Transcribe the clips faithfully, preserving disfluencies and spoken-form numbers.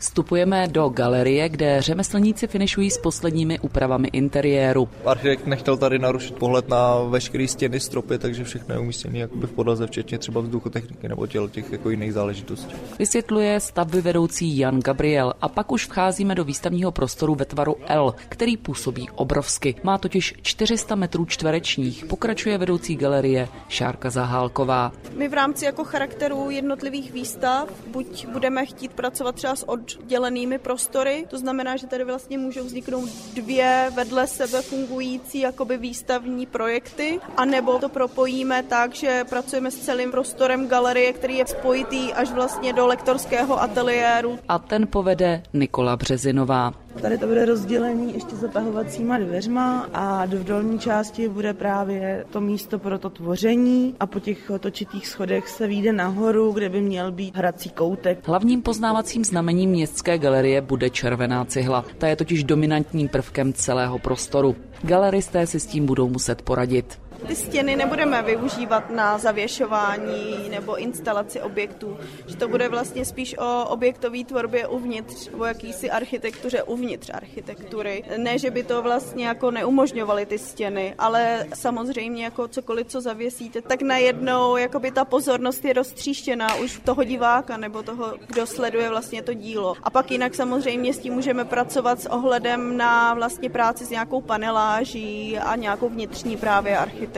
Vstupujeme do galerie, kde řemeslníci finišují s posledními úpravami interiéru. Architekt nechtěl tady narušit pohled na veškeré stěny, stropy, takže všechno je umístěné jakoby v podlaze, včetně třeba vzduchotechniky nebo těl těch jako jiných záležitostí. Vysvětluje stavby vedoucí Jan Gabriel a pak už vcházíme do výstavního prostoru ve tvaru L, který působí obrovsky. Má totiž čtyři sta metrů čtverečních, pokračuje vedoucí galerie Šárka Zahálková. My v rámci jako charakteru jednotlivých výstav buď budeme chtít pracovat třeba s oddělenými prostory, to znamená, že tady vlastně můžou vzniknout dvě vedle sebe fungující jakoby výstavní projekty, anebo to propojíme tak, že pracujeme s celým prostorem galerie, který je spojitý až vlastně do lektorského ateliéru. A ten povede Nikola Březinová. Tady to bude rozdělení ještě zapahovacíma dveřma a do dolní části bude právě to místo pro to tvoření a po těch točitých schodech se vyjde nahoru, kde by měl být hrací koutek. Hlavním poznávacím znamením městské galerie bude červená cihla. Ta je totiž dominantním prvkem celého prostoru. Galeristé si s tím budou muset poradit. Ty stěny nebudeme využívat na zavěšování nebo instalaci objektů, že to bude vlastně spíš o objektové tvorbě uvnitř, o jakýsi architektuře uvnitř architektury. Ne, že by to vlastně jako neumožňovaly ty stěny, ale samozřejmě jako cokoliv, co zavěsíte, tak najednou jakoby ta pozornost je roztříštěná už toho diváka nebo toho, kdo sleduje vlastně to dílo. A pak jinak samozřejmě s tím můžeme pracovat s ohledem na vlastně práci s nějakou paneláží a nějakou vnitřní právě architekturou.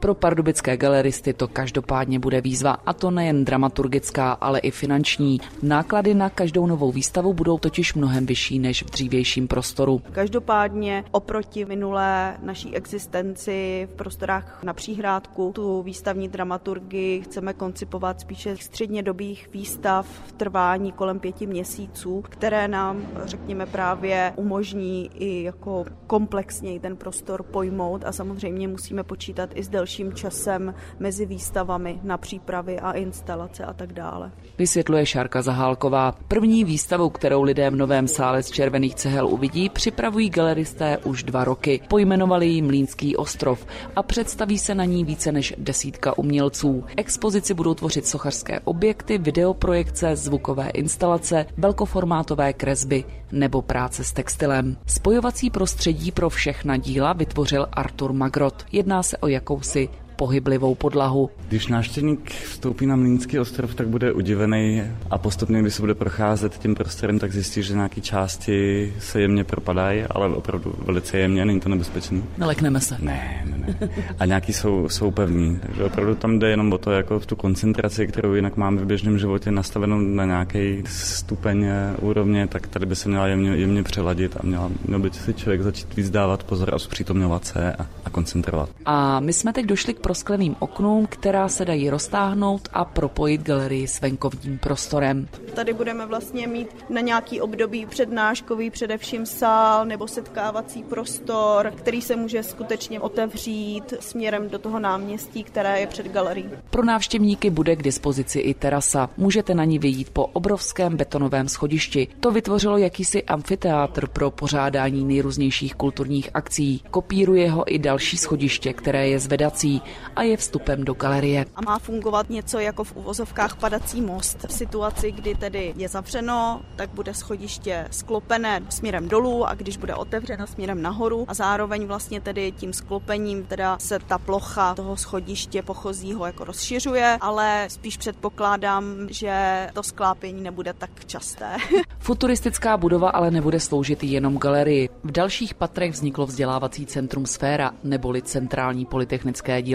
Pro pardubické galeristy to každopádně bude výzva, a to nejen dramaturgická, ale i finanční. Náklady na každou novou výstavu budou totiž mnohem vyšší než v dřívějším prostoru. Každopádně oproti minulé naší existenci v prostorách na Příhrádku tu výstavní dramaturgii chceme koncipovat spíše střednědobých výstav v trvání kolem pěti měsíců, které nám, řekněme, právě umožní i jako komplexněji ten prostor pojmout a samozřejmě musíme počítat i s delším časem mezi výstavami na přípravy a instalace a tak dále. Vysvětluje Šárka Zahálková. První výstavu, kterou lidé v novém sále z červených cihel uvidí, připravují galeristé už dva roky. Pojmenovali ji Mlýnský ostrov a představí se na ní více než desítka umělců. Expozici budou tvořit sochařské objekty, videoprojekce, zvukové instalace, velkoformátové kresby nebo práce s textilem. Spojovací prostředí pro všechna díla vytvořil Artur Magrot. Jedná se o jakousi pohyblivou podlahu. Když návštěvník vstoupí na Mlýnský ostrov, tak bude udivený a postupně, když se bude procházet tím prostorem, tak zjistí, že nějaké části se jemně propadají, ale opravdu velice jemně, není to nebezpečné. Nelekneme se. Ne, ne, ne. A nějaký jsou, jsou pevní, takže opravdu tam jde jenom o to, jako v tu koncentraci, kterou jinak máme v běžném životě nastavenou na nějaký stupeň úrovně, tak tady by se měla jemně, jemně přeladit a měla, měl by si člověk začít víc dávat pozor a zpřítomňovat se a, a koncentrovat. A my jsme teď došli k proskleným oknům, která se dají roztáhnout a propojit galerii s venkovním prostorem. Tady budeme vlastně mít na nějaký období přednáškový, především sál nebo setkávací prostor, který se může skutečně otevřít směrem do toho náměstí, které je před galerií. Pro návštěvníky bude k dispozici i terasa. Můžete na ní vyjít po obrovském betonovém schodišti. To vytvořilo jakýsi amfiteátr pro pořádání nejrůznějších kulturních akcí. Kopíruje ho i další schodiště, které je zvedací a je vstupem do galerie. A má fungovat něco jako v uvozovkách padací most. V situaci, kdy tedy je zavřeno, tak bude schodiště sklopené směrem dolů a když bude otevřeno směrem nahoru a zároveň vlastně tedy tím sklopením teda se ta plocha toho schodiště pochozího jako rozšiřuje, ale spíš předpokládám, že to sklápění nebude tak časté. Futuristická budova ale nebude sloužit jenom galerii. V dalších patrech vzniklo vzdělávací centrum Sféra neboli centrální polytechnické dílo.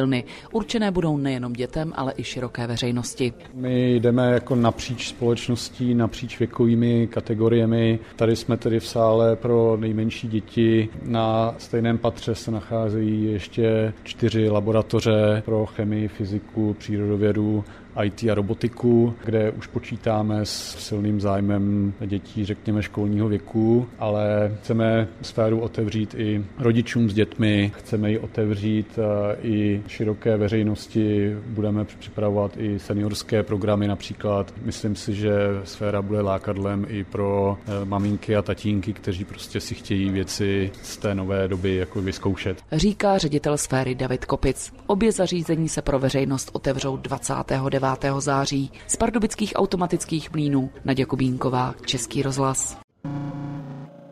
Určené budou nejenom dětem, ale i široké veřejnosti. My jdeme jako napříč společností, napříč věkovými kategoriemi. Tady jsme tedy v sále pro nejmenší děti. Na stejném patře se nacházejí ještě čtyři laboratoře pro chemii, fyziku, přírodovědu, í té a robotiku, kde už počítáme s silným zájmem dětí, řekněme, školního věku, ale chceme sféru otevřít i rodičům s dětmi, chceme ji otevřít i široké veřejnosti, budeme připravovat i seniorské programy například. Myslím si, že sféra bude lákadlem i pro maminky a tatínky, kteří prostě si chtějí věci z té nové doby jako vyzkoušet. Říká ředitel sféry David Kopic. Obě zařízení se pro veřejnost otevřou dvacátého devátého devátého září. Z Pardubických automatických mlýnů Naďa Kubínková, Český rozhlas.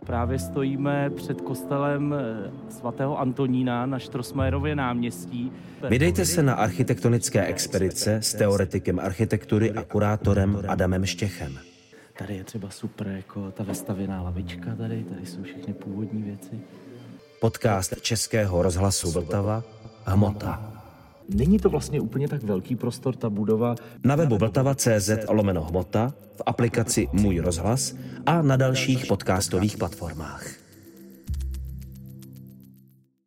Právě stojíme před kostelem svatého Antonína na Štrosmajerově náměstí. Vydejte se na architektonické expedice s teoretikem architektury a kurátorem Adamem Štěchem. Tady je třeba super, jako ta vestavěná lavička tady, tady jsou všechny původní věci. Podcast Českého rozhlasu Vltava, Hmota. Není to vlastně úplně tak velký prostor, ta budova. Na webu vltava tečka cé zet lomeno hmota, v aplikaci Můj rozhlas a na dalších podcastových platformách.